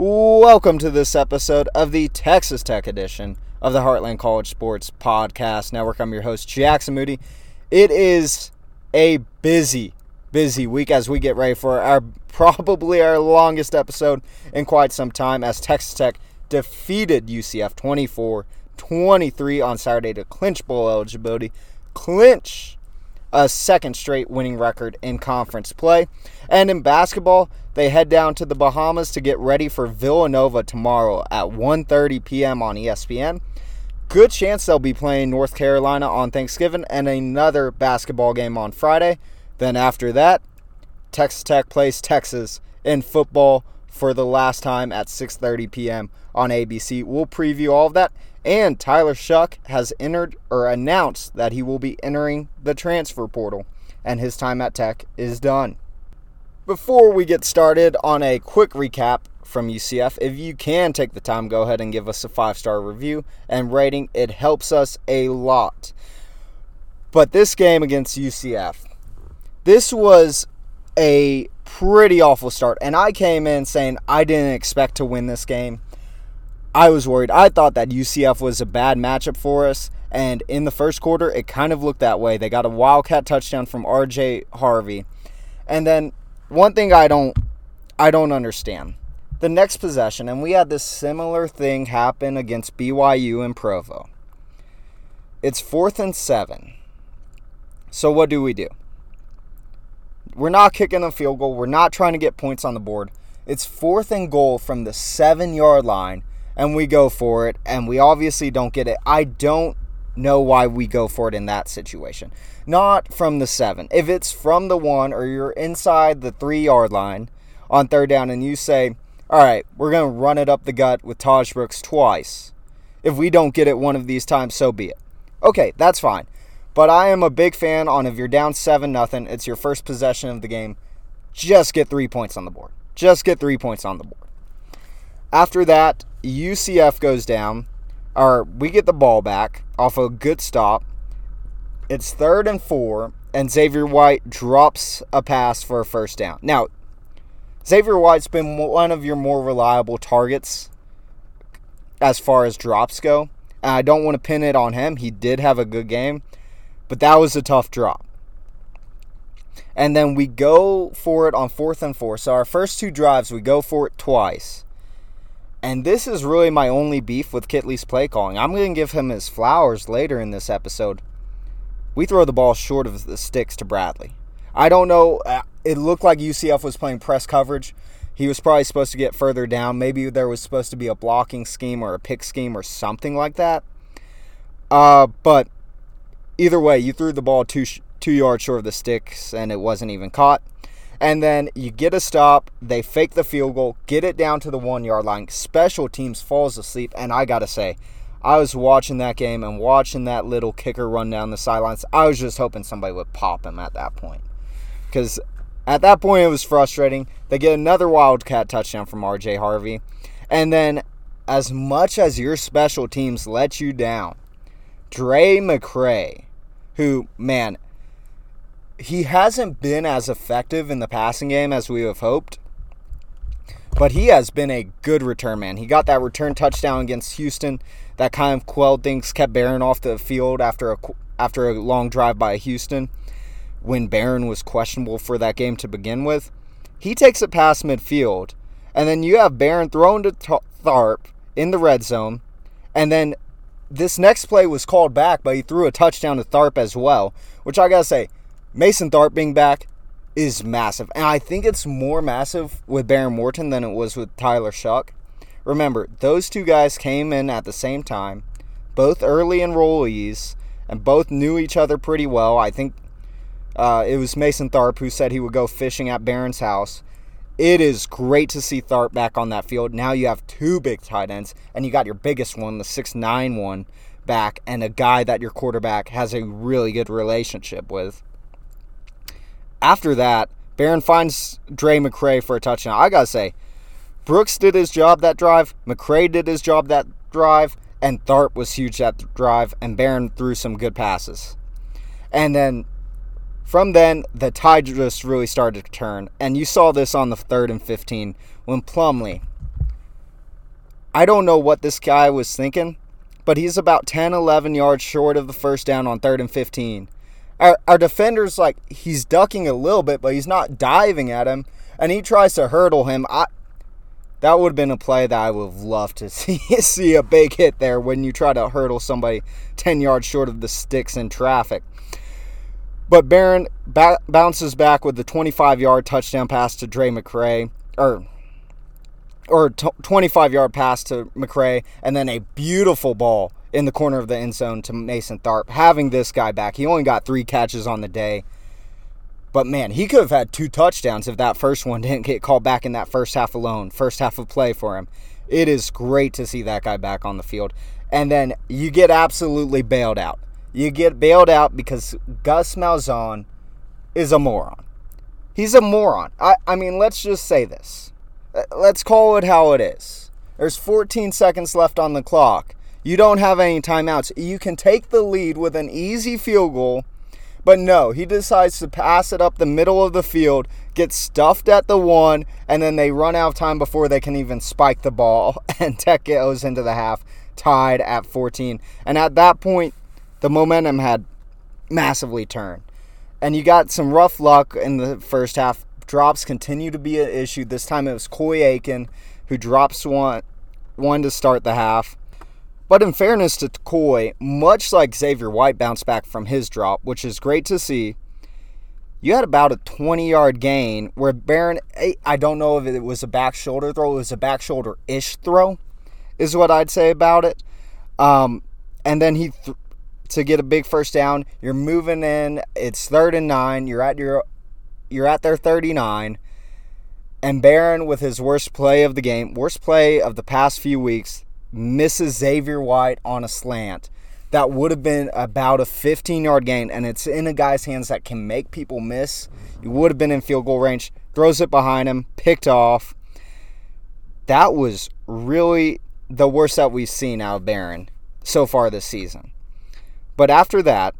Welcome to this episode of the Texas Tech edition of the Heartland College Sports Podcast Network. I'm your host, Jackson Moody. It is a busy week as we get ready for our longest episode in quite some time, as Texas Tech defeated UCF 24-23 on Saturday to clinch bowl eligibility, clinch a second straight winning record in conference play. And in basketball, they head down to the Bahamas to get ready for Villanova tomorrow at 1:30 p.m. on ESPN. Good chance they'll be playing North Carolina on Thanksgiving and another basketball game on Friday. Then after that, Texas Tech plays Texas in football for the last time at 6:30 p.m. on ABC. We'll preview all of that. And Tyler Shuck has announced that he will be entering the transfer portal, and his time at Tech is done. Before we get started on a quick recap from UCF, if you can take the time, go ahead and give us a 5-star review and rating. It helps us a lot. But this game against UCF, this was a pretty awful start, and I came in saying I didn't expect to win this game. I was worried. I thought that UCF was a bad matchup for us, and in the first quarter, it kind of looked that way. They got a wildcat touchdown from RJ Harvey. And then one thing I don't understand. The next possession, and we had this similar thing happen against BYU in Provo. It's 4th and 7. So what do we do? We're not kicking a field goal. We're not trying to get points on the board. It's 4th and goal from the 7-yard line. And we go for it, and we obviously don't get it. I don't know why we go for it in that situation. Not from the 7. If it's from the 1 or you're inside the 3-yard line on third down and you say, all right, we're going to run it up the gut with Tahj Brooks twice. If we don't get it one of these times, so be it. Okay, that's fine. But I am a big fan on if you're down 7-0, it's your first possession of the game, just get 3 points on the board. After that, UCF goes down, or we get the ball back off a good stop. It's 3rd and 4, and Xavier White drops a pass for a first down. Now, Xavier White's been one of your more reliable targets as far as drops go. And I don't want to pin it on him. He did have a good game, but that was a tough drop. And then we go for it on 4th and 4. So our first two drives, we go for it twice. And this is really my only beef with Kittley's play calling. I'm going to give him his flowers later in this episode. We throw the ball short of the sticks to Bradley. I don't know. It looked like UCF was playing press coverage. He was probably supposed to get further down. Maybe there was supposed to be a blocking scheme or a pick scheme or something like that. But either way, you threw the ball two yards short of the sticks, and it wasn't even caught. And then you get a stop, they fake the field goal, get it down to the 1-yard line, special teams falls asleep, and I gotta say, I was watching that game and watching that little kicker run down the sidelines, I was just hoping somebody would pop him at that point. Because at that point it was frustrating. They get another wildcat touchdown from RJ Harvey, and then as much as your special teams let you down, Dre McCrae, who, man, he hasn't been as effective in the passing game as we have hoped, but he has been a good return man. He got that return touchdown against Houston that kind of quelled things, kept Baron off the field after a long drive by Houston when Baron was questionable for that game to begin with. He takes it past midfield, and then you have Baron thrown to Tharp in the red zone, and then this next play was called back, but he threw a touchdown to Tharp as well, which I gotta say, Mason Tharp being back is massive. And I think it's more massive with Baron Morton than it was with Tyler Shuck. Remember, those two guys came in at the same time, both early enrollees, and both knew each other pretty well. I think it was Mason Tharp who said he would go fishing at Baron's house. It is great to see Tharp back on that field. Now you have two big tight ends, and you got your biggest one, the 6'9" one, back, and a guy that your quarterback has a really good relationship with. After that, Baron finds Dre McCrae for a touchdown. I gotta say, Brooks did his job that drive, McCrae did his job that drive, and Tharp was huge that drive, and Baron threw some good passes. And then, from then, the tide just really started to turn, and you saw this on the 3rd and 15 when Plumlee I don't know what this guy was thinking, but he's about 10, 11 yards short of the first down on 3rd and 15. Our defender's like, he's ducking a little bit, but he's not diving at him, and he tries to hurdle him. That would have been a play that I would have loved to see a big hit there when you try to hurdle somebody 10 yards short of the sticks in traffic. But Baron bounces back with the 25-yard touchdown pass to Dre McCrae, or 25-yard pass to McCrae, and then a beautiful ball in the corner of the end zone to Mason Tharp, having this guy back. He only got 3 catches on the day. But, man, he could have had 2 touchdowns if that first one didn't get called back in that first half alone, first half of play for him. It is great to see that guy back on the field. And then you get absolutely bailed out. You get bailed out because Gus Malzahn is a moron. He's a moron. I mean, let's just say this. Let's call it how it is. There's 14 seconds left on the clock. You don't have any timeouts. You can take the lead with an easy field goal, but no, he decides to pass it up the middle of the field, gets stuffed at the 1, and then they run out of time before they can even spike the ball, and Tech goes into the half tied at 14. And at that point, the momentum had massively turned. And you got some rough luck in the first half. Drops continue to be an issue. This time it was Koi Eakin who drops one to start the half. But in fairness to Koi, much like Xavier White bounced back from his drop, which is great to see, you had about a 20-yard gain where Baron, I don't know if it was a back shoulder throw, it was a back shoulder-ish throw is what I'd say about it. And then he, to get a big first down, you're moving in, it's 3rd and 9, you're at their 39, and Baron, with his worst play of the game, worst play of the past few weeks, misses Xavier White on a slant. That would have been about a 15-yard gain, and it's in a guy's hands that can make people miss. You would have been in field goal range, throws it behind him, picked off. That was really the worst that we've seen out of Baron so far this season. But after that,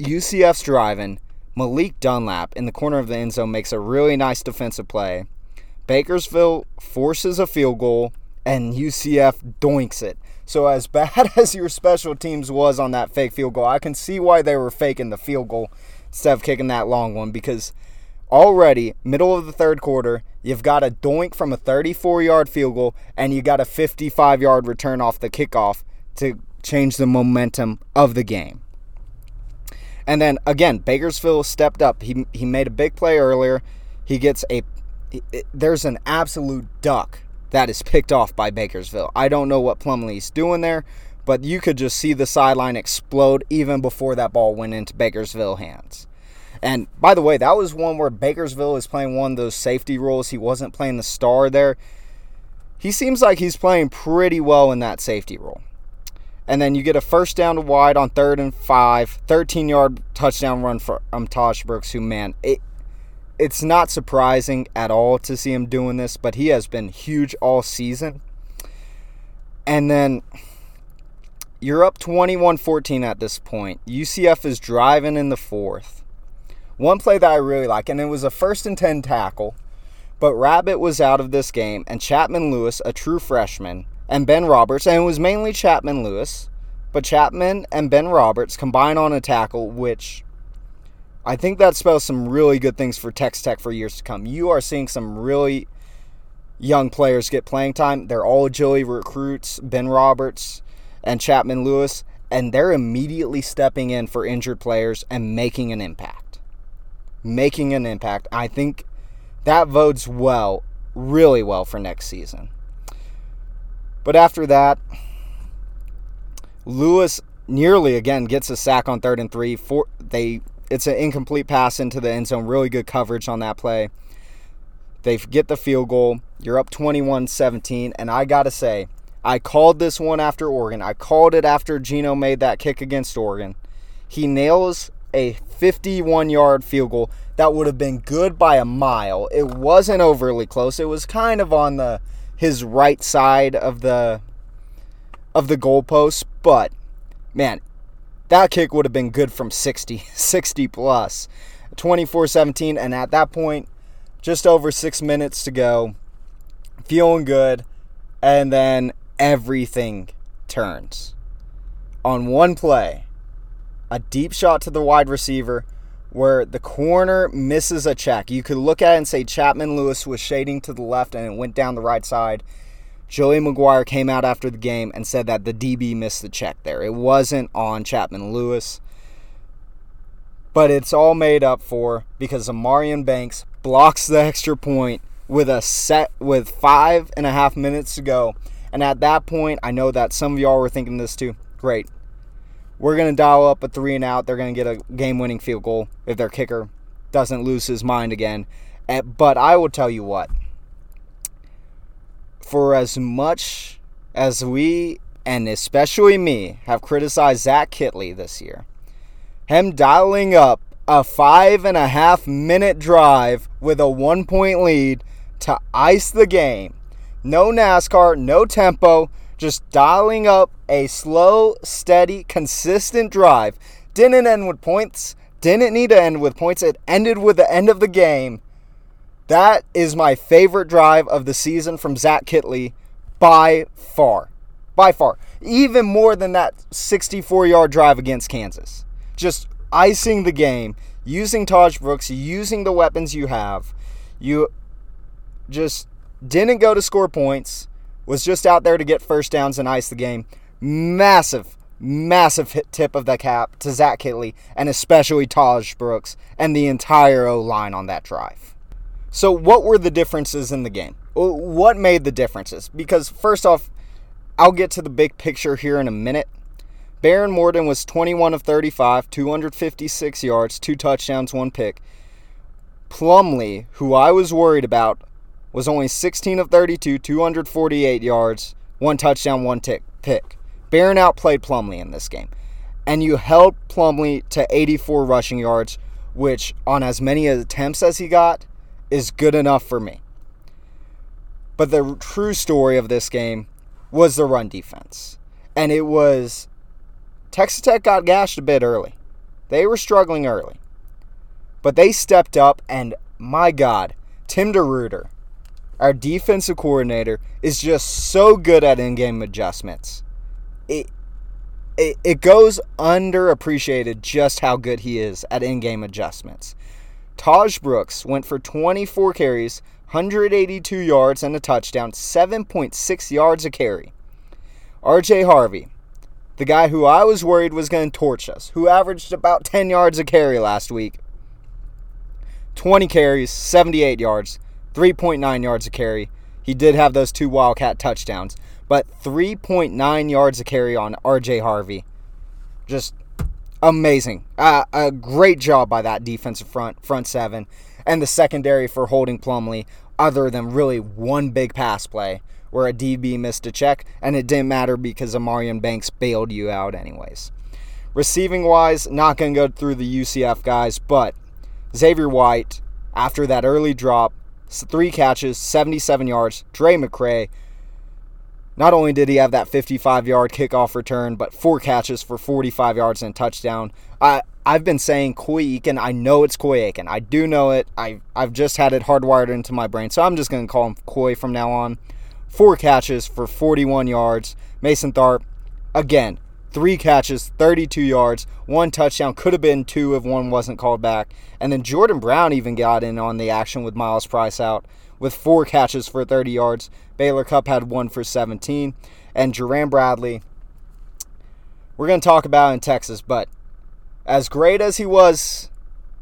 UCF's driving. Malik Dunlap in the corner of the end zone makes a really nice defensive play. Bakersville forces a field goal, and UCF doinks it. So as bad as your special teams was on that fake field goal, I can see why they were faking the field goal instead of kicking that long one, because already, middle of the third quarter, you've got a doink from a 34-yard field goal, and you got a 55-yard return off the kickoff to change the momentum of the game. And then, again, Bakersville stepped up. He made a big play earlier. He gets there's an absolute duck that is picked off by Bakersville. I don't know what Plumlee's doing there, but you could just see the sideline explode even before that ball went into Bakersville hands. And, by the way, that was one where Bakersville is playing one of those safety roles. He wasn't playing the star there. He seems like he's playing pretty well in that safety role. And then you get a first down to wide on 3rd and 5, 13-yard touchdown run for Tahj Brooks, who, man, it's not surprising at all to see him doing this, but he has been huge all season. And then you're up 21-14 at this point. UCF is driving in the 4th. One play that I really like, and it was a 1st and 10 tackle, but Rabbit was out of this game, and Chapman Lewis, a true freshman, and Ben Roberts, and it was mainly Chapman Lewis, but Chapman and Ben Roberts combine on a tackle, which I think that spells some really good things for Texas Tech for years to come. You are seeing some really young players get playing time. They're all agility recruits, Ben Roberts and Chapman Lewis, and they're immediately stepping in for injured players and making an impact. Making an impact. I think that bodes well, really well for next season. But after that, Lewis nearly again gets a sack on 3rd and 3. It's an incomplete pass into the end zone. Really good coverage on that play. They get the field goal. You're up 21-17. And I got to say, I called this one after Oregon. I called it after Geno made that kick against Oregon. He nails a 51-yard field goal. That would have been good by a mile. It wasn't overly close. It was kind of on his right side of the goalpost, but man, that kick would have been good from 60 plus. 24-17, and at that point, just over 6 minutes to go, feeling good. and then everything turns. On one play, a deep shot to the wide receiver where the corner misses a check. You could look at it and say Chapman Lewis was shading to the left and it went down the right side. Joey McGuire came out after the game and said that the DB missed the check there. It wasn't on Chapman Lewis. But it's all made up for because Amari'an Banks blocks the extra point with 5.5 minutes to go. And at that point, I know that some of y'all were thinking this too. Great. We're going to dial up a 3-and-out. They're going to get a game-winning field goal if their kicker doesn't lose his mind again. But I will tell you what. For as much as we, and especially me, have criticized Zach Kittley this year, him dialing up a 5.5-minute drive with a 1-point lead to ice the game. No NASCAR, no tempo, just dialing up a slow, steady, consistent drive. Didn't end with points. Didn't need to end with points. It ended with the end of the game. That is my favorite drive of the season from Zach Kittley by far. By far. Even more than that 64-yard drive against Kansas. Just icing the game, using Tahj Brooks, using the weapons you have. You just didn't go to score points. Was just out there to get first downs and ice the game. Massive, massive hit tip of the cap to Zach Kittley and especially Tahj Brooks and the entire O-line on that drive. So what were the differences in the game? What made the differences? Because first off, I'll get to the big picture here in a minute. Baron Morton was 21 of 35, 256 yards, 2 touchdowns, 1 pick. Plumlee, who I was worried about, was only 16 of 32, 248 yards, 1 touchdown, 1 pick. Baron outplayed Plumlee in this game. And you held Plumlee to 84 rushing yards, which on as many attempts as he got is good enough for me. But the true story of this game was the run defense. And it was Texas Tech got gashed a bit early. They were struggling early. But they stepped up and, my God, Tim DeRuiter, our defensive coordinator, is just so good at in-game adjustments. It goes underappreciated just how good he is at in-game adjustments. Tahj Brooks went for 24 carries, 182 yards and a touchdown, 7.6 yards a carry. RJ Harvey, the guy who I was worried was going to torch us, who averaged about 10 yards a carry last week, 20 carries, 78 yards, 3.9 yards a carry. He did have those 2 Wildcat touchdowns, but 3.9 yards a carry on RJ Harvey. Just amazing. A great job by that defensive front seven, and the secondary for holding Plumlee, other than really one big pass play where a DB missed a check, and it didn't matter because Amari'an Banks bailed you out anyways. Receiving-wise, not going to go through the UCF guys, but Xavier White, after that early drop, 3 catches, 77 yards. Dre McCrae, not only did he have that 55-yard kickoff return, but 4 catches for 45 yards and a touchdown. I've been saying Koi Eakin. I know it's Koi Eakin. I do know it. I've just had it hardwired into my brain, so I'm just going to call him Koi from now on. 4 catches for 41 yards. Mason Tharp, again, 3 catches, 32 yards, 1 touchdown. Could have been 2 if one wasn't called back. And then Jordan Brown even got in on the action with Miles Price out with 4 catches for 30 yards. Baylor Cup had 1 for 17. And Jaron Bradley, we're going to talk about in Texas, but as great as he was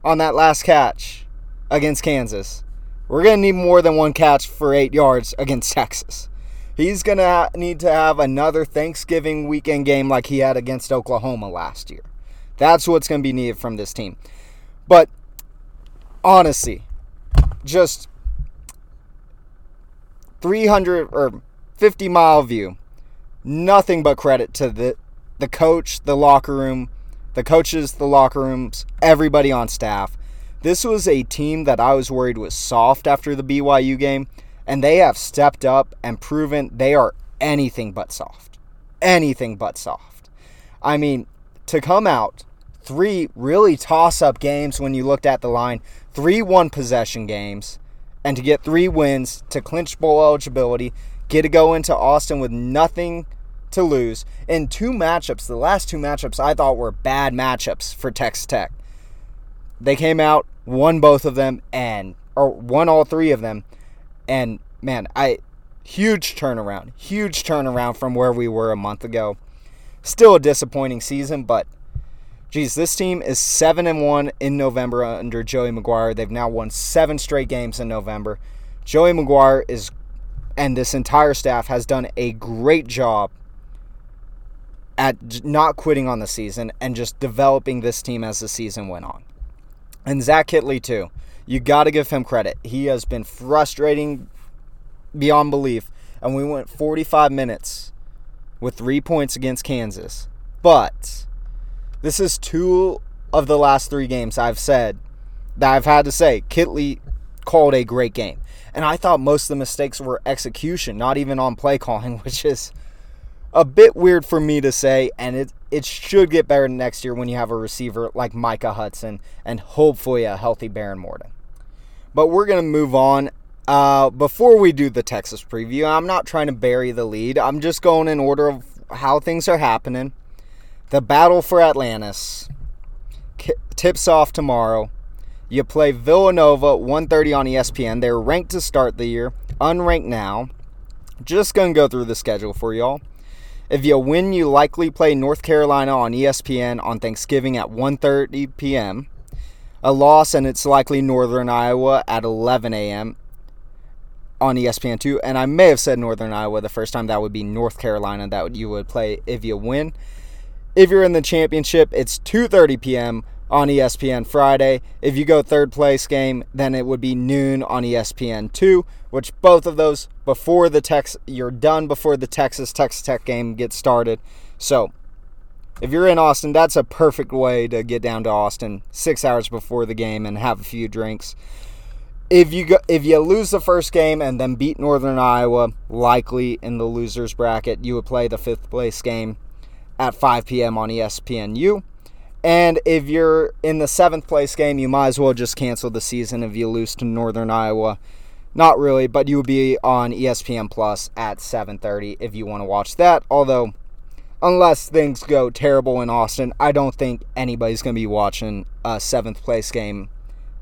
on that last catch against Kansas, we're going to need more than 1 catch for 8 yards against Texas. He's going to need to have another Thanksgiving weekend game like he had against Oklahoma last year. That's what's going to be needed from this team. But honestly, just 350-mile view, nothing but credit to the coach, the locker room, the coaches, the locker rooms, everybody on staff. This was a team that I was worried was soft after the BYU game. And they have stepped up and proven they are anything but soft. Anything but soft. I mean, to come out, 3 really toss-up games when you looked at the line, 3 one-possession games, and to get 3 wins to clinch bowl eligibility, get to go into Austin with nothing to lose. In two matchups, the last two matchups I thought were bad matchups for Texas Tech. They came out, won both of them, or won all three of them. And, man, huge turnaround from where we were a month ago. Still a disappointing season, but, geez, this team is 7-1 in November under Joey McGuire. They've now won 7 straight games in November. Joey McGuire is, and this entire staff has done a great job at not quitting on the season and just developing this team as the season went on. And Zach Kittley, too. You got to give him credit. He has been frustrating beyond belief. And we went 45 minutes with 3 points against Kansas. But this is 2 of the last 3 games I've had to say. Kittley called a great game. And I thought most of the mistakes were execution, not even on play calling, which is a bit weird for me to say, and it should get better next year when you have a receiver like Micah Hudson and hopefully a healthy Baron Morton. But we're going to move on. Before we do the Texas preview, I'm not trying to bury the lead. I'm just going in order of how things are happening. The battle for Atlantis tips off tomorrow. You play Villanova, 1:30 on ESPN. They're ranked to start the year, unranked now. Just going to go through the schedule for y'all. If you win, you likely play North Carolina on ESPN on Thanksgiving at 1:30 p.m. A loss, and it's likely Northern Iowa at 11 a.m. on ESPN2. And I may have said Northern Iowa the first time. That would be North Carolina that you would play if you win. If you're in the championship, it's 2:30 p.m. on ESPN Friday. If you go third place game, then it would be noon on ESPN2, which both of those you're done before the Texas Tech game gets started. So if you're in Austin, that's a perfect way to get down to Austin 6 hours before the game and have a few drinks. If you lose the first game and then beat Northern Iowa, likely in the loser's bracket, you would play the fifth place game at 5 p.m. on ESPNU. And if you're in the 7th place game, you might as well just cancel the season if you lose to Northern Iowa. Not really, but you would be on ESPN Plus at 7:30 if you want to watch that. Although, unless things go terrible in Austin, I don't think anybody's going to be watching a 7th place game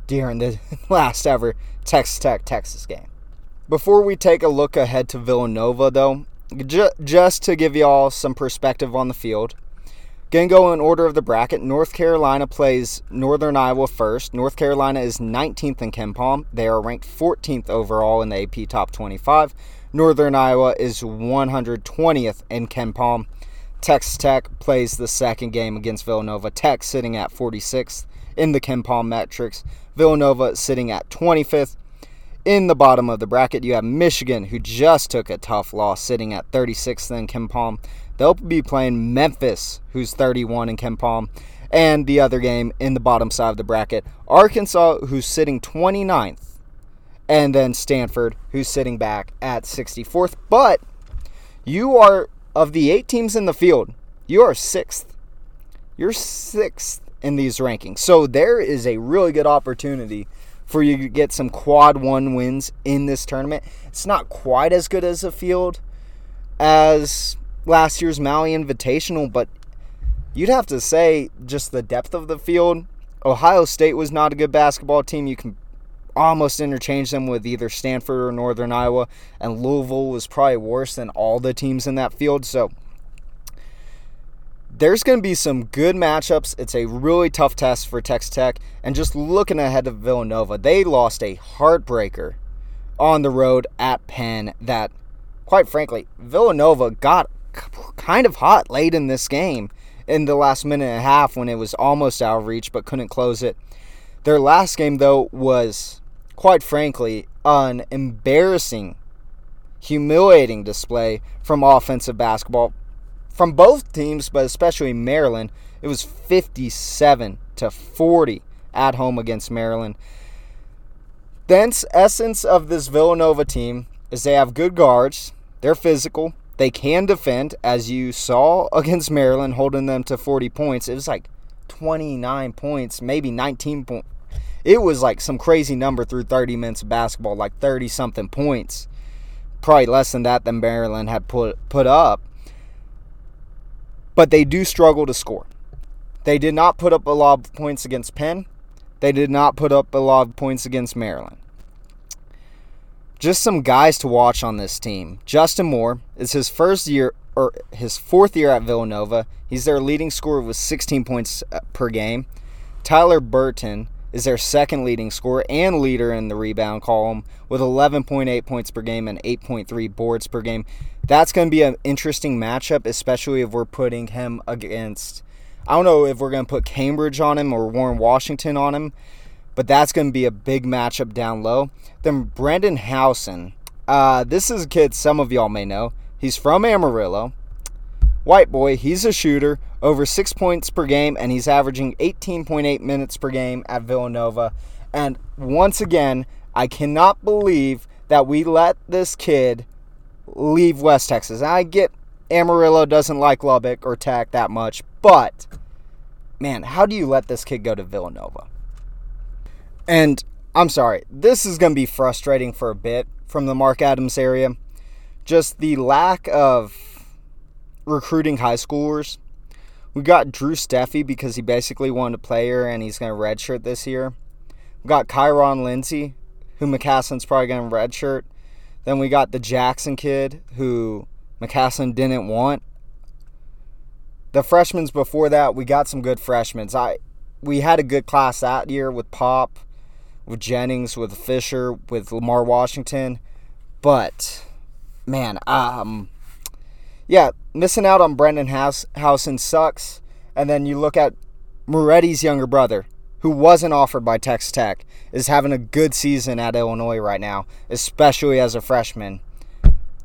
during the last ever Texas Tech-Texas game. Before we take a look ahead to Villanova, though, just to give you all some perspective on the field, going to go in order of the bracket. North Carolina plays Northern Iowa first. North Carolina is 19th in KenPom. They are ranked 14th overall in the AP Top 25. Northern Iowa is 120th in KenPom. Texas Tech plays the second game against Villanova. Tech sitting at 46th in the KenPom metrics. Villanova sitting at 25th. In the bottom of the bracket, you have Michigan, who just took a tough loss, sitting at 36th in KenPom. They'll be playing Memphis, who's 31 in KenPom. And the other game in the bottom side of the bracket, Arkansas, who's sitting 29th. And then Stanford, who's sitting back at 64th. But you are, of the 8 teams in the field, you are 6th. You're 6th in these rankings. So there is a really good opportunity for you to get some quad one wins in this tournament. It's not quite as good as a field as last year's Maui Invitational, but you'd have to say just the depth of the field. Ohio State was not a good basketball team. You can almost interchange them with either Stanford or Northern Iowa, and Louisville was probably worse than all the teams in that field. So there's going to be some good matchups. It's a really tough test for Texas Tech. And just looking ahead to Villanova, they lost a heartbreaker on the road at Penn that, quite frankly, Villanova got kind of hot late in this game in the last minute and a half when it was almost out of reach but couldn't close it. Their last game, though, was, quite frankly, an embarrassing, humiliating display from offensive basketball from both teams, but especially Maryland. It was 57-40 at home against Maryland. The essence of this Villanova team is they have good guards. They're physical. They can defend, as you saw against Maryland, holding them to 40 points. It was like 29 points, maybe 19 points. It was like some crazy number through 30 minutes of basketball, like 30-something points. probably less than that than Maryland had put up. But they do struggle to score. They did not put up a lot of points against Penn. They did not put up a lot of points against Maryland. Just some guys to watch on this team. Justin Moore is his first year or his fourth year at Villanova. He's their leading scorer with 16 points per game. Tyler Burton is their second leading scorer and leader in the rebound column with 11.8 points per game and 8.3 boards per game. That's going to be an interesting matchup, especially if we're putting him against, I don't know if we're going to put Cambridge on him or Warren Washington on him, but that's going to be a big matchup down low. Then Brandon Howson. This is a kid some of y'all may know. He's from Amarillo. White boy, he's a shooter, over 6 points per game, and he's averaging 18.8 minutes per game at Villanova. And once again, I cannot believe that we let this kid leave West Texas. And I get Amarillo doesn't like Lubbock or Tech that much, but, man, how do you let this kid go to Villanova? And I'm sorry, this is going to be frustrating for a bit from the Mark Adams area. Just the lack of recruiting high schoolers. We got Drew Steffi because he basically wanted to play here and he's going to redshirt this year. We got Kyron Lindsay, who McCaslin's probably going to redshirt. Then we got the Jackson kid, who McCaslin didn't want. The freshmen before that, we got some good freshmen. We had a good class that year with Pop, with Jennings, with Fisher, with Lamar Washington. But, man, yeah, missing out on Brandon Howson sucks. And then you look at Moretti's younger brother, who wasn't offered by Texas Tech, is having a good season at Illinois right now, especially as a freshman.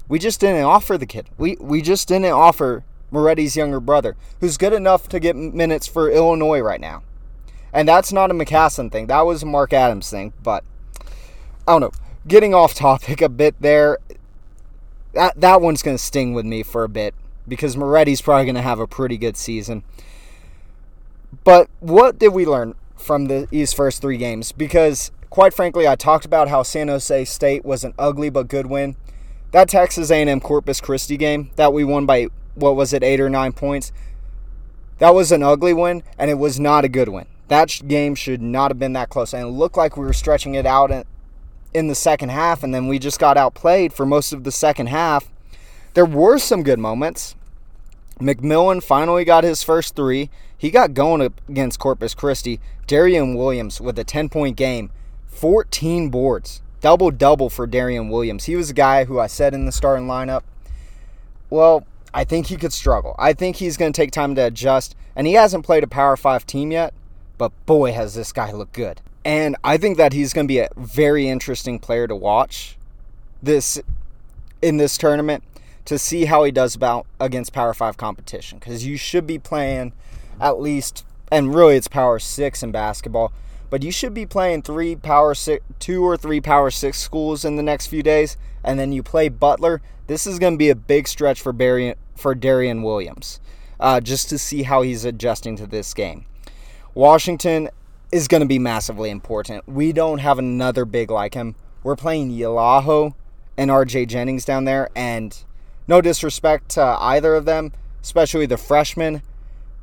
We just didn't offer the kid. We just didn't offer Moretti's younger brother, who's good enough to get minutes for Illinois right now. And that's not a McCaslin thing. That was a Mark Adams thing. But, I don't know, getting off topic a bit there. That one's going to sting with me for a bit because Moretti's probably going to have a pretty good season. But what did we learn from these first three games? Because, quite frankly, I talked about how San Jose State was an ugly but good win. That Texas A&M Corpus Christi game that we won by, 8 or 9 points, that was an ugly win, and it was not a good win. That game should not have been that close. And it looked like we were stretching it out in the second half, and then we just got outplayed for most of the second half. There were some good moments. McMillan finally got his first three. He got going against Corpus Christi. Darian Williams with a 10-point game, 14 boards, double-double for Darian Williams. He was a guy who I said in the starting lineup, well, I think he could struggle. I think he's going to take time to adjust, and he hasn't played a Power 5 team yet, but boy, has this guy looked good. And I think that he's going to be a very interesting player to watch in this tournament to see how he does against Power 5 competition. Because you should be playing at least, and really it's Power 6 in basketball, but you should be playing two or three Power 6 schools in the next few days, and then you play Butler. This is going to be a big stretch for Darian Williams, just to see how he's adjusting to this game. Washington is going to be massively important. We don't have another big like him. We're playing Yalaho and RJ Jennings down there, and no disrespect to either of them, especially the freshman,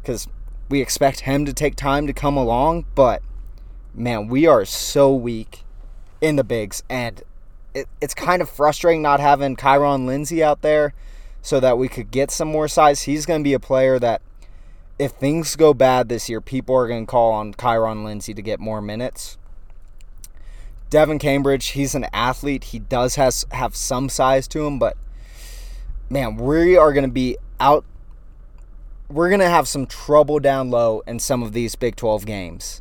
because we expect him to take time to come along, but, man, we are so weak in the bigs, and it's kind of frustrating not having Kyron Lindsay out there so that we could get some more size. He's going to be a player that, if things go bad this year, people are going to call on Kyron Lindsay to get more minutes. Devin Cambridge, he's an athlete. He does have some size to him, but, man, we are going to be out. We're going to have some trouble down low in some of these Big 12 games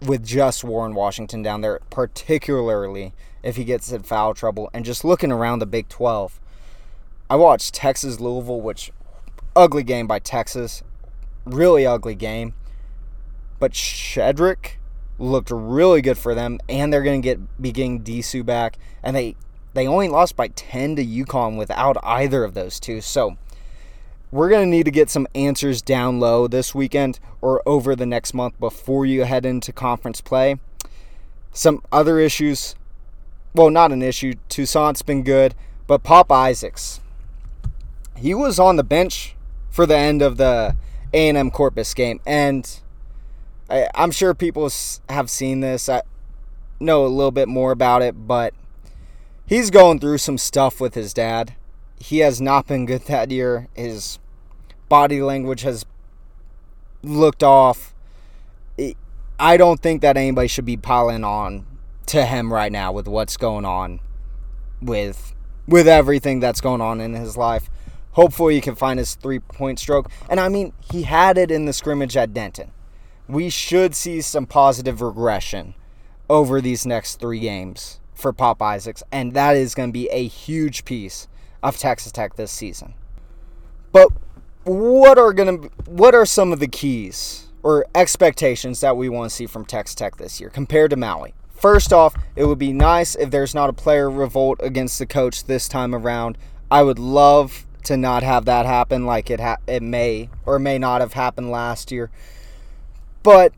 with just Warren Washington down there, particularly if he gets in foul trouble. And just looking around the Big 12, I watched Texas Louisville, which ugly game by Texas. Really ugly game. But Shedrick looked really good for them, and they're going to be getting Disu back. And they only lost by 10 to UConn without either of those two. So we're going to need to get some answers down low this weekend or over the next month before you head into conference play. Some other issues, well, not an issue. Toussaint's been good. But Pop Isaacs, he was on the bench for the end of the A&M Corpus game. And I'm sure people have seen this. I know a little bit more about it. But he's going through some stuff with his dad. He has not been good that year. His body language has looked off. I don't think that anybody should be piling on to him right now with what's going on with everything that's going on in his life. Hopefully he can find his three-point stroke. And, I mean, he had it in the scrimmage at Denton. We should see some positive regression over these next three games for Pop Isaacs, and that is going to be a huge piece of Texas Tech this season. But what are some of the keys or expectations that we want to see from Texas Tech this year compared to Maui? First off, it would be nice if there's not a player revolt against the coach this time around. I would love to not have that happen like it may or may not have happened last year. But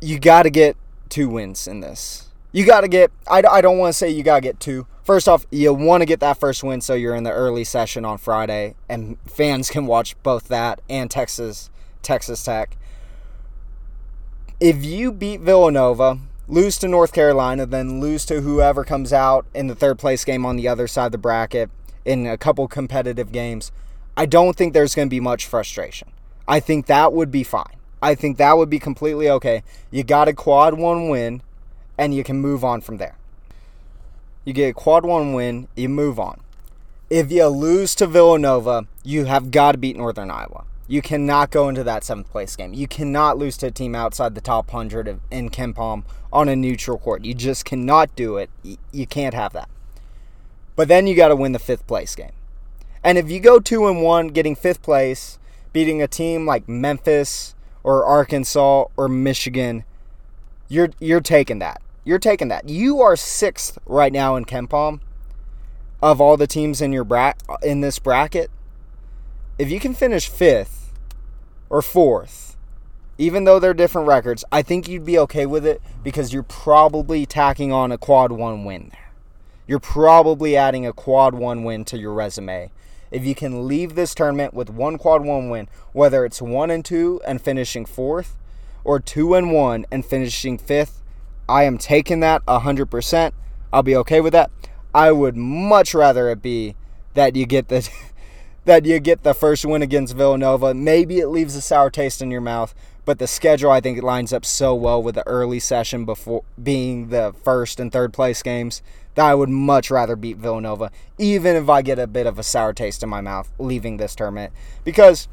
you got to get 2 wins in this. You got to get – I don't want to say you got to get 2. First off, you want to get that first win so you're in the early session on Friday and fans can watch both that and Texas Tech. If you beat Villanova, lose to North Carolina, then lose to whoever comes out in the third place game on the other side of the bracket in a couple competitive games, I don't think there's going to be much frustration. I think that would be fine. I think that would be completely okay. You got a quad 1 win, and you can move on from there. You get a quad 1 win, you move on. If you lose to Villanova, you have got to beat Northern Iowa. You cannot go into that 7th place game. You cannot lose to a team outside the top 100 in Kempom on a neutral court. You just cannot do it. You can't have that. But then you got to win the 5th place game. And if you go 2-1, getting 5th place, beating a team like Memphis or Arkansas or Michigan, you're taking that. You're taking that. You are 6th right now in Kempom of all the teams in your in this bracket. If you can finish 5th or 4th, even though they're different records, I think you'd be okay with it because you're probably tacking on a quad 1 win there. You're probably adding a quad 1 win to your resume. If you can leave this tournament with 1 quad 1 win, whether it's 1-2 and finishing 4th or 2-1 and finishing 5th, I am taking that 100%. I'll be okay with that. I would much rather it be that you get the first win against Villanova. Maybe it leaves a sour taste in your mouth, but the schedule, I think, it lines up so well with the early session before being the first and third place games that I would much rather beat Villanova, even if I get a bit of a sour taste in my mouth leaving this tournament. Because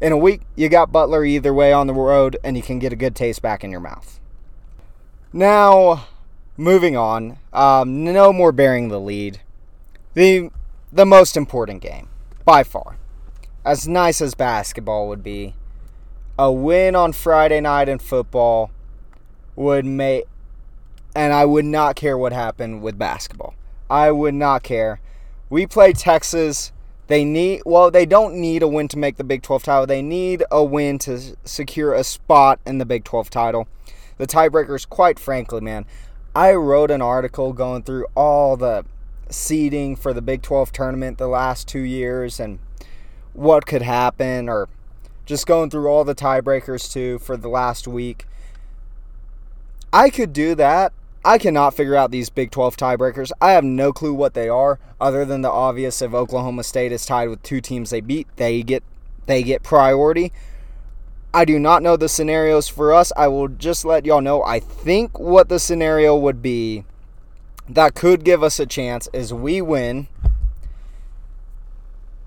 in a week, you got Butler either way on the road, and you can get a good taste back in your mouth. Now, moving on, no more bearing the lead. The most important game. By far, as nice as basketball would be, a win on Friday night in football would make, and I would not care what happened with basketball. I would not care. We play Texas. They don't need a win to make the Big 12 title. They need a win to secure a spot in the Big 12 title. The tiebreakers, quite frankly, man, I wrote an article going through all the seeding for the Big 12 tournament the last 2 years and what could happen, or just going through all the tiebreakers too for the last week. I could do that. I cannot figure out these Big 12 tiebreakers. I have no clue what they are other than the obvious. If Oklahoma State is tied with 2 teams they beat, they get priority. I do not know the scenarios for us. I will just let y'all know I think what the scenario would be that could give us a chance is we win,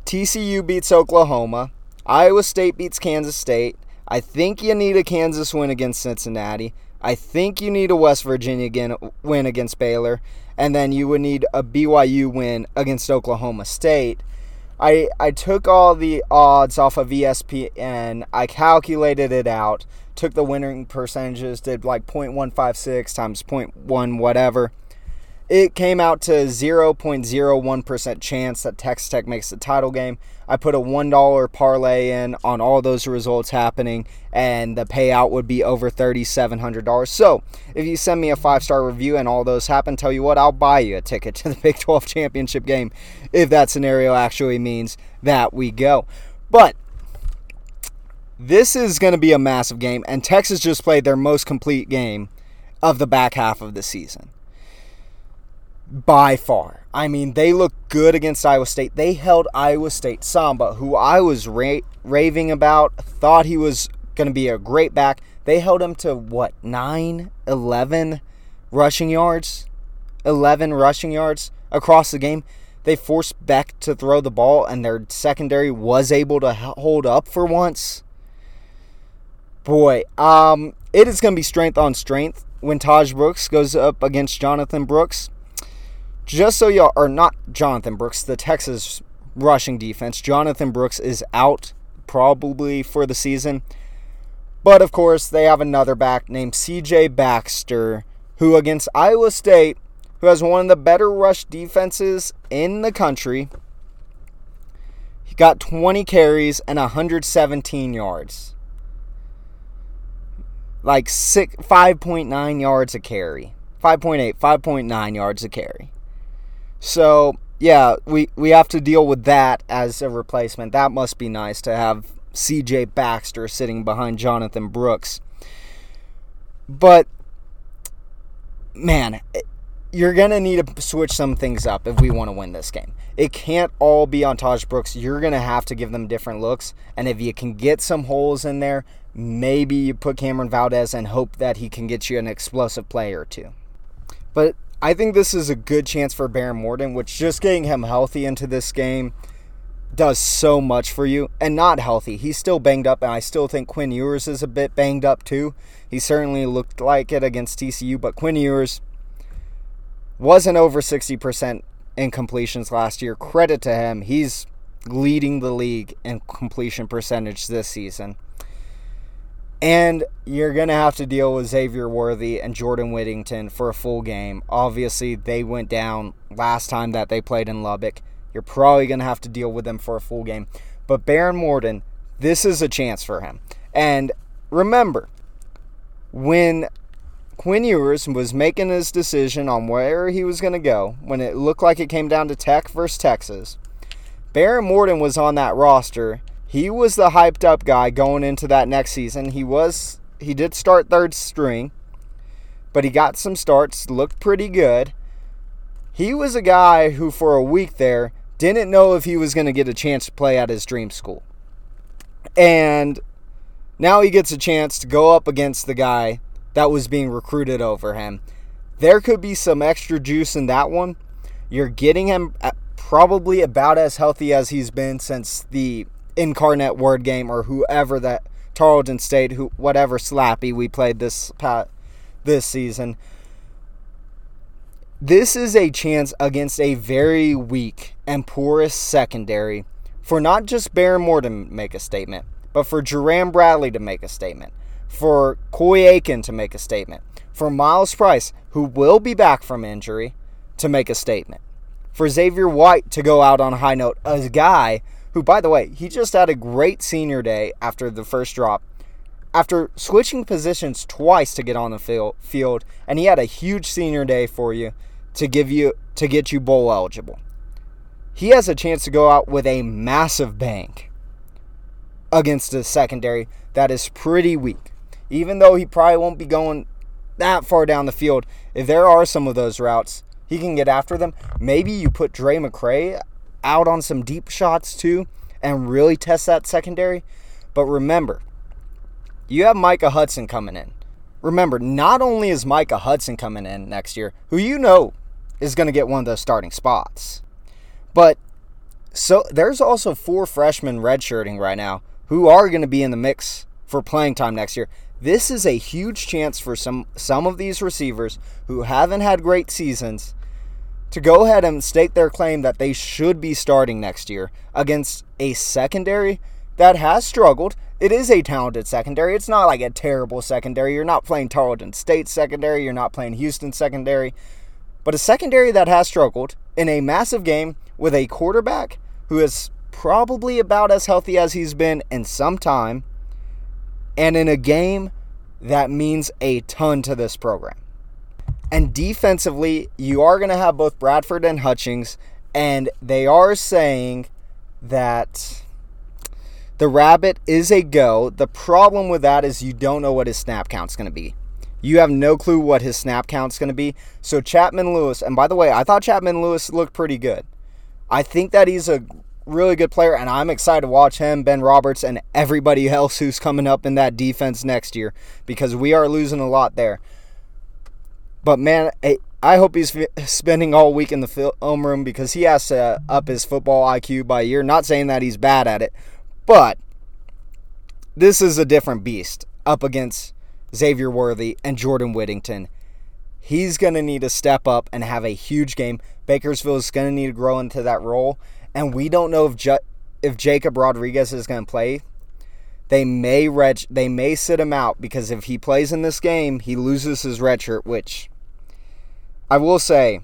TCU beats Oklahoma, Iowa State beats Kansas State. I think you need a Kansas win against Cincinnati. I think you need a West Virginia win against Baylor. And then you would need a BYU win against Oklahoma State. I took all the odds off of ESPN. I calculated it out. Took the winning percentages. Did like .156 times .1 whatever. It came out to 0.01% chance that Texas Tech makes the title game. I put a $1 parlay in on all those results happening, and the payout would be over $3,700. So if you send me a 5-star review and all those happen, tell you what, I'll buy you a ticket to the Big 12 championship game if that scenario actually means that we go. But this is going to be a massive game, and Texas just played their most complete game of the back half of the season. By far. I mean, they looked good against Iowa State. They held Iowa State Samba, who I was raving about, thought he was going to be a great back. They held him to, 11 rushing yards? 11 rushing yards across the game. They forced Beck to throw the ball, and their secondary was able to hold up for once. Boy, it is going to be strength on strength when Tahj Brooks goes up against Jonathan Brooks. Just so y'all are not Jonathan Brooks, the Texas rushing defense. Jonathan Brooks is out probably for the season. But, of course, they have another back named C.J. Baxter, who against Iowa State, who has one of the better rush defenses in the country, he got 20 carries and 117 yards. Like 5.9 yards a carry. 5.8, 5.9 yards a carry. So, yeah, we have to deal with that as a replacement. That must be nice to have C.J. Baxter sitting behind Jonathan Brooks. But, man, you're going to need to switch some things up if we want to win this game. It can't all be on Tahj Brooks. You're going to have to give them different looks. And if you can get some holes in there, maybe you put Cameron Valdez and hope that he can get you an explosive play or two. But I think this is a good chance for Baron Morton, which just getting him healthy into this game does so much for you. And not healthy. He's still banged up, and I still think Quinn Ewers is a bit banged up too. He certainly looked like it against TCU, but Quinn Ewers wasn't over 60% in completions last year. Credit to him. He's leading the league in completion percentage this season. And you're going to have to deal with Xavier Worthy and Jordan Whittington for a full game. Obviously, they went down last time that they played in Lubbock. You're probably going to have to deal with them for a full game. But Baron Morton, this is a chance for him. And remember, when Quinn Ewers was making his decision on where he was going to go, when it looked like it came down to Tech versus Texas, Baron Morton was on that roster. He was the hyped-up guy going into that next season. He did start third string, but he got some starts, looked pretty good. He was a guy who, for a week there, didn't know if he was going to get a chance to play at his dream school. And now he gets a chance to go up against the guy that was being recruited over him. There could be some extra juice in that one. You're getting him probably about as healthy as he's been since the Incarnate Word game, or whoever that Tarleton State, whatever slappy we played this season. This is a chance against a very weak and porous secondary for not just Baron Morton to make a statement, but for Jerram Bradley to make a statement, for Koi Eakin to make a statement, for Miles Price, who will be back from injury, to make a statement, for Xavier White to go out on a high note, a guy who, by the way, he just had a great senior day after the first drop, after switching positions twice to get on the field, and he had a huge senior day for you to get you bowl eligible. He has a chance to go out with a massive bang against a secondary that is pretty weak. Even though he probably won't be going that far down the field, if there are some of those routes, he can get after them. Maybe you put Dre McCrae out on some deep shots too and really test that secondary. But remember, you have Micah Hudson coming in. Remember, not only is Micah Hudson coming in next year, who you know is going to get one of those starting spots, but so there's also 4 freshmen redshirting right now who are going to be in the mix for playing time next year. This is a huge chance for some of these receivers who haven't had great seasons to go ahead and stake their claim that they should be starting next year against a secondary that has struggled. It is a talented secondary. It's not like a terrible secondary. You're not playing Tarleton State secondary. You're not playing Houston secondary. But a secondary that has struggled in a massive game with a quarterback who is probably about as healthy as he's been in some time, and in a game that means a ton to this program. And defensively, you are going to have both Bradford and Hutchings, and they are saying that the Rabbit is a go. The problem with that is you don't know what his snap count's going to be. You have no clue what his snap count's going to be. So Chapman Lewis, and by the way, I thought Chapman Lewis looked pretty good. I think that he's a really good player, and I'm excited to watch him, Ben Roberts, and everybody else who's coming up in that defense next year, because we are losing a lot there. But, man, I hope he's spending all week in the film room, because he has to up his football IQ by year. Not saying that he's bad at it, but this is a different beast up against Xavier Worthy and Jordan Whittington. He's going to need to step up and have a huge game. Bakersville is going to need to grow into that role. And we don't know if Jacob Rodriguez is going to play. They may sit him out, because if he plays in this game, he loses his red shirt, which I will say,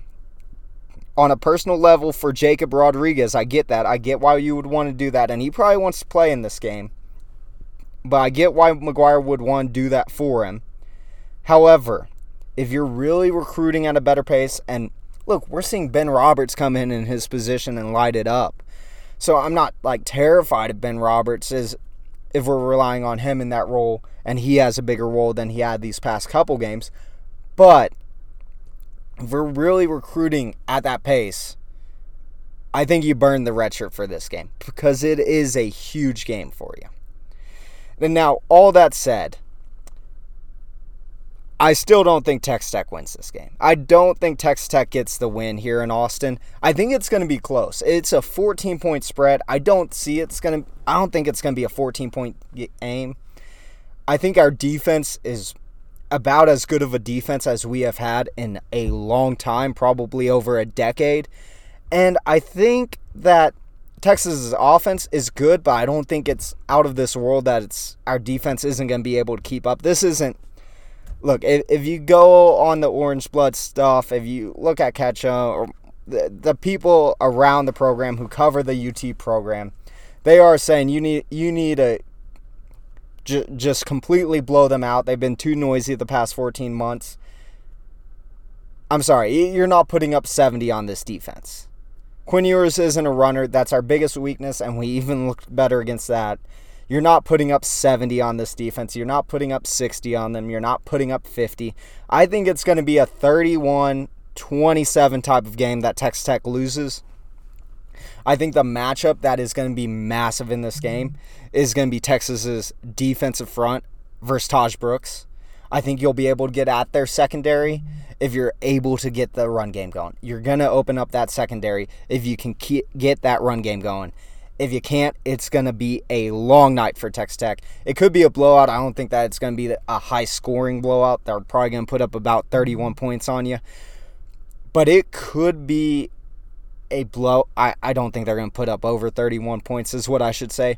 on a personal level for Jacob Rodriguez, I get that. I get why you would want to do that. And he probably wants to play in this game. But I get why McGuire would want to do that for him. However, if you're really recruiting at a better pace, and look, we're seeing Ben Roberts come in his position and light it up. So I'm not like terrified of Ben Roberts as if we're relying on him in that role, and he has a bigger role than he had these past couple games. But if we're really recruiting at that pace, I think you burn the redshirt for this game, because it is a huge game for you. And now, all that said, I still don't think Texas Tech wins this game. I don't think Texas Tech gets the win here in Austin. I think it's going to be close. It's a 14-point spread. I don't think it's going to be a 14-point game. I think our defense is about as good of a defense as we have had in a long time, probably over a decade. And I think that Texas's offense is good, but I don't think it's out of this world that our defense isn't going to be able to keep up. This isn't. Look, if you go on the Orange Blood stuff, if you look at Ketchum or the people around the program who cover the UT program, they are saying you need to just completely blow them out. They've been too noisy the past 14 months. I'm sorry, you're not putting up 70 on this defense. Quinn Ewers isn't a runner. That's our biggest weakness, and we even looked better against that. You're not putting up 70 on this defense. You're not putting up 60 on them. You're not putting up 50. I think it's going to be a 31-27 type of game that Texas Tech loses. I think the matchup that is going to be massive in this game is going to be Texas's defensive front versus Tahj Brooks. I think you'll be able to get at their secondary if you're able to get the run game going. You're going to open up that secondary if you can get that run game going. If you can't, it's going to be a long night for Texas Tech. It could be a blowout. I don't think that it's going to be a high-scoring blowout. They're probably going to put up about 31 points on you. But it could be a blow. I don't think they're going to put up over 31 points is what I should say.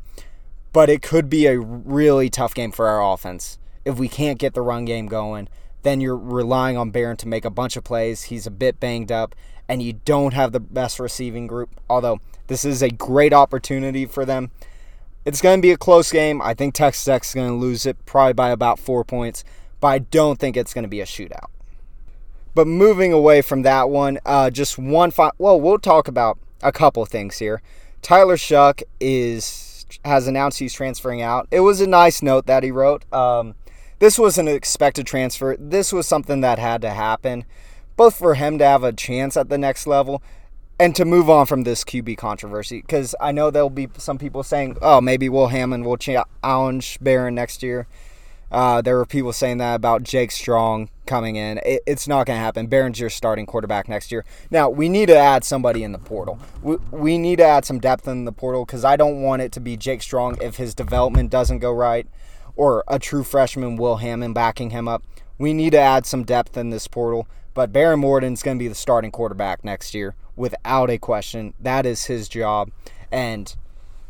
But it could be a really tough game for our offense. If we can't get the run game going, then you're relying on Baron to make a bunch of plays. He's a bit banged up, and you don't have the best receiving group. Although, this is a great opportunity for them. It's going to be a close game. I think Texas Tech's going to lose it probably by about 4 points, but I don't think it's going to be a shootout. But moving away from that one, just one final. Well, we'll talk about a couple things here. Tyler Shuck has announced he's transferring out. It was a nice note that he wrote. This was an expected transfer. This was something that had to happen, both for him to have a chance at the next level and to move on from this QB controversy. Because I know there'll be some people saying, oh, maybe Will Hammond will challenge Baron next year. There were people saying that about Jake Strong coming in. It's not going to happen. Baron's your starting quarterback next year. Now, we need to add somebody in the portal. We need to add some depth in the portal, because I don't want it to be Jake Strong if his development doesn't go right, or a true freshman Will Hammond backing him up. We need to add some depth in this portal. But Baron Morton's going to be the starting quarterback next year, without a question. That is his job. And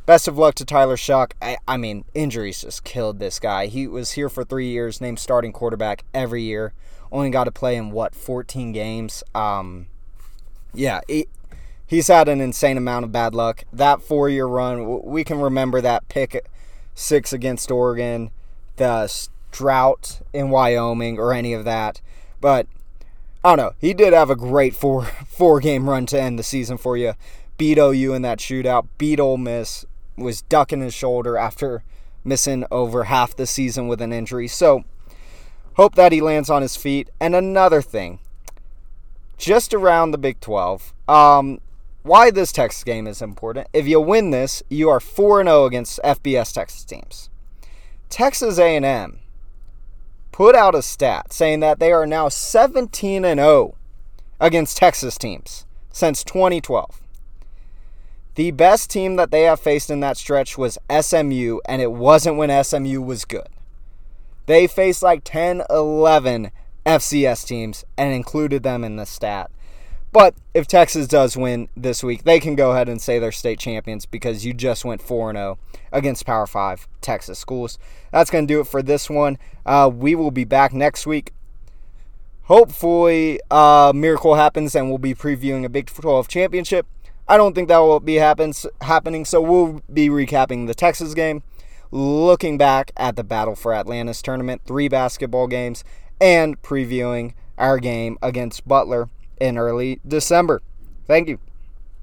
Best of luck to Tyler Shuck. I mean, injuries just killed this guy. He was here for 3 years, named starting quarterback every year. Only got to play in, 14 games? He's had an insane amount of bad luck. That 4-year run, we can remember that pick six against Oregon, the drought in Wyoming, or any of that. But, I don't know. He did have a great four-game run to end the season for you. Beat OU in that shootout. Beat Ole Miss. Was ducking his shoulder after missing over half the season with an injury. So, hope that he lands on his feet. And another thing, just around the Big 12, why this Texas game is important. If you win this, you are 4-0 against FBS Texas teams. Texas A&M put out a stat saying that they are now 17-0 against Texas teams since 2012. The best team that they have faced in that stretch was SMU, and it wasn't when SMU was good. They faced like 10, 11 FCS teams and included them in the stat. But if Texas does win this week, they can go ahead and say they're state champions because you just went 4-0 against Power 5 Texas schools. That's going to do it for this one. We will be back next week. Hopefully a miracle happens and we'll be previewing a Big 12 championship. I don't think that will be happening, so we'll be recapping the Texas game, looking back at the Battle for Atlantis tournament, 3 basketball games, and previewing our game against Butler in early December. Thank you.